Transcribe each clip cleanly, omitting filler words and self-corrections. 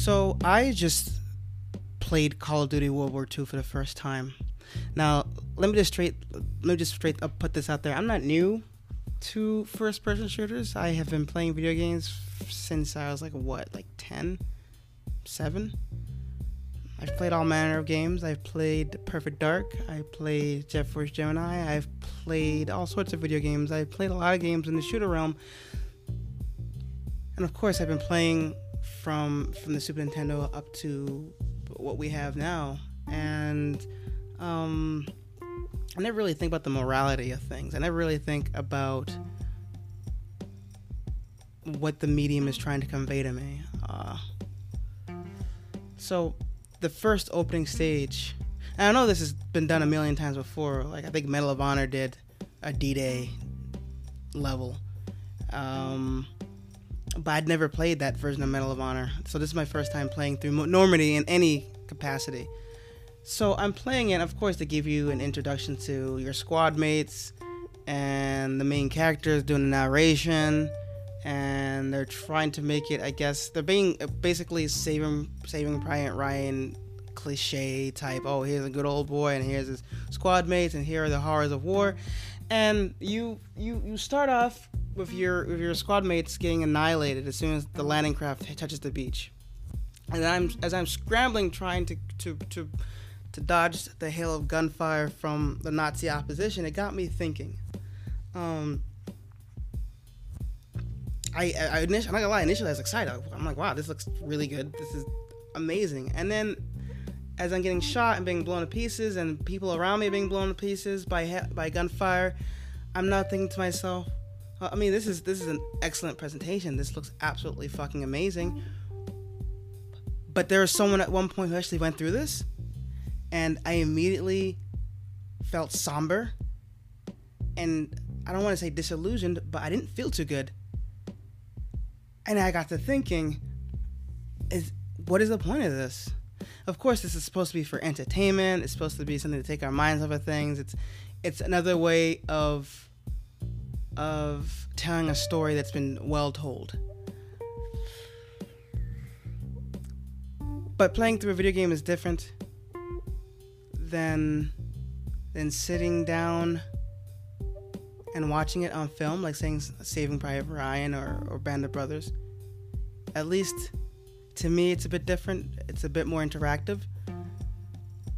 So I just played Call of Duty World War II for the first time. Now, let me just straight up put this out there. I'm not new to first-person shooters. I have been playing video games since I was like 10, 7. I've played all manner of games. I've played Perfect Dark. I played Jet Force Gemini. I've played all sorts of video games. I've played a lot of games in the shooter realm. And of course, I've been playing from the Super Nintendo up to what we have now. And I never really think about the morality of things. I never really think about what the medium is trying to convey to me. So the first opening stage, and I know this has been done a million times before, like I think Medal of Honor did a D-Day level, but I'd never played that version of Medal of Honor, so this is my first time playing through Normandy in any capacity. So I'm playing it, of course, to give you an introduction to your squad mates, and the main character is doing a narration, and they're trying to make it, I guess, they're being basically Saving Private Ryan cliche type, oh, here's a good old boy, and here's his squad mates, and here are the horrors of war. And you start off with your squad mates getting annihilated as soon as the landing craft touches the beach. And as I'm scrambling trying to dodge the hail of gunfire from the Nazi opposition, it got me thinking. I'm not gonna lie, initially I was excited. I'm like, wow, this looks really good. This is amazing. And then as I'm getting shot and being blown to pieces and people around me being blown to pieces by gunfire, I'm now thinking to myself, I mean, this is an excellent presentation. This looks absolutely fucking amazing. But there was someone at one point who actually went through this, and I immediately felt somber, and I don't want to say disillusioned, but I didn't feel too good. And I got to thinking, what is the point of this? Of course, this is supposed to be for entertainment. It's supposed to be something to take our minds off of things. It's another way of telling a story that's been well told. But playing through a video game is different than sitting down and watching it on film, like saying Saving Private Ryan or Band of Brothers. At least to me, it's a bit different. It's a bit more interactive.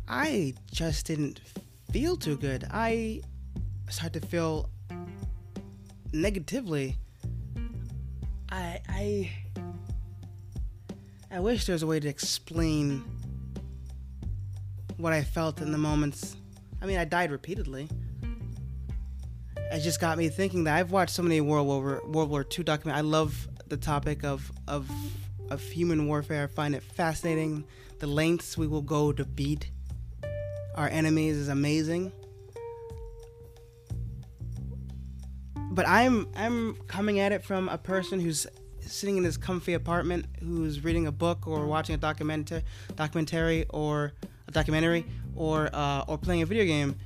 I just didn't feel too good. I started to feel negatively. I wish there was a way to explain what I felt in the moments. I mean, I died repeatedly. It just got me thinking that I've watched so many World War II documentaries. I love the topic of human warfare. I find it fascinating. The lengths we will go to beat our enemies is amazing. But I'm coming at it from a person who's sitting in his comfy apartment, who's reading a book or watching a documentary or playing a video game.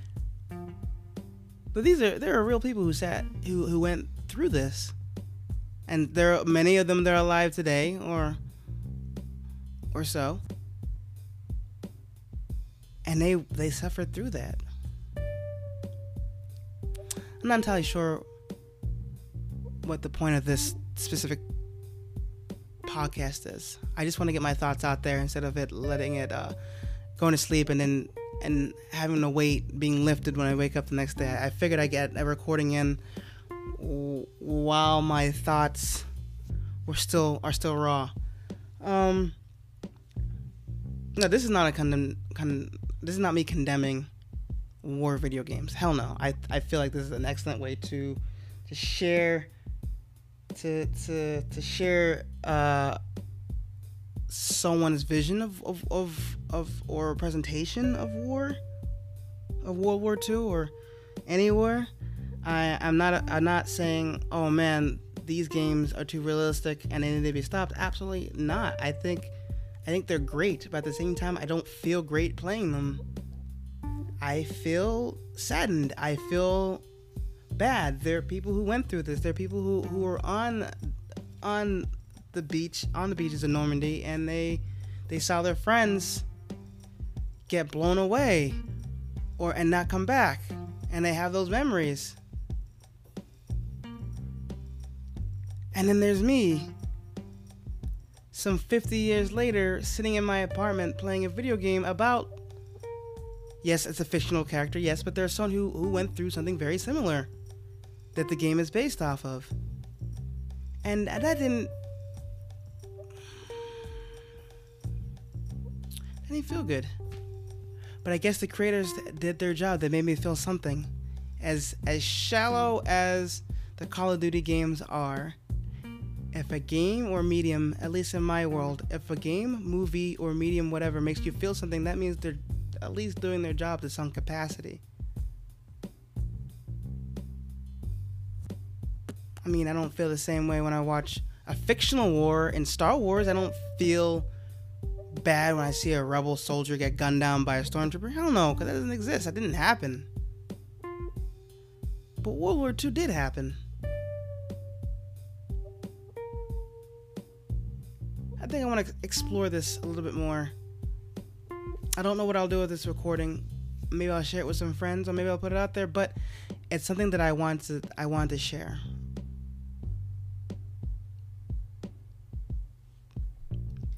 But there are real people who went through this, and there are many of them that are alive today or so, and they suffered through that. I'm not entirely sure what the point of this specific podcast is. I just want to get my thoughts out there instead of it letting it going to sleep and having the weight being lifted when I wake up the next day. I figured I'd get a recording in while my thoughts are still raw. No, this is not this is not me condemning war video games. Hell no. I feel like this is an excellent way to share someone's vision of or presentation of war, of World War II or any war. I'm not saying, oh man, these games are too realistic and they need to be stopped. Absolutely not. I think they're great, but at the same time, I don't feel great playing them. I feel saddened. I feel bad. There are people who went through this. There are people who were on the beach, on the beaches of Normandy, and they saw their friends get blown away and not come back, and they have those memories. And then there's me, some 50 years later, sitting in my apartment playing a video game about, yes, it's a fictional character, yes, but there's someone who went through something very similar that the game is based off of. And that didn't feel good. But I guess the creators did their job. They made me feel something. As shallow as the Call of Duty games are, if a game or medium, at least in my world, if a game, movie, or medium, whatever, makes you feel something, that means they're at least doing their job to some capacity. I mean, I don't feel the same way when I watch a fictional war in Star Wars. I don't feel bad when I see a rebel soldier get gunned down by a stormtrooper. Hell no, because that doesn't exist. That didn't happen. But World War II did happen. I think I want to explore this a little bit more. I don't know what I'll do with this recording. Maybe I'll share it with some friends, or maybe I'll put it out there, but it's something that I want to share.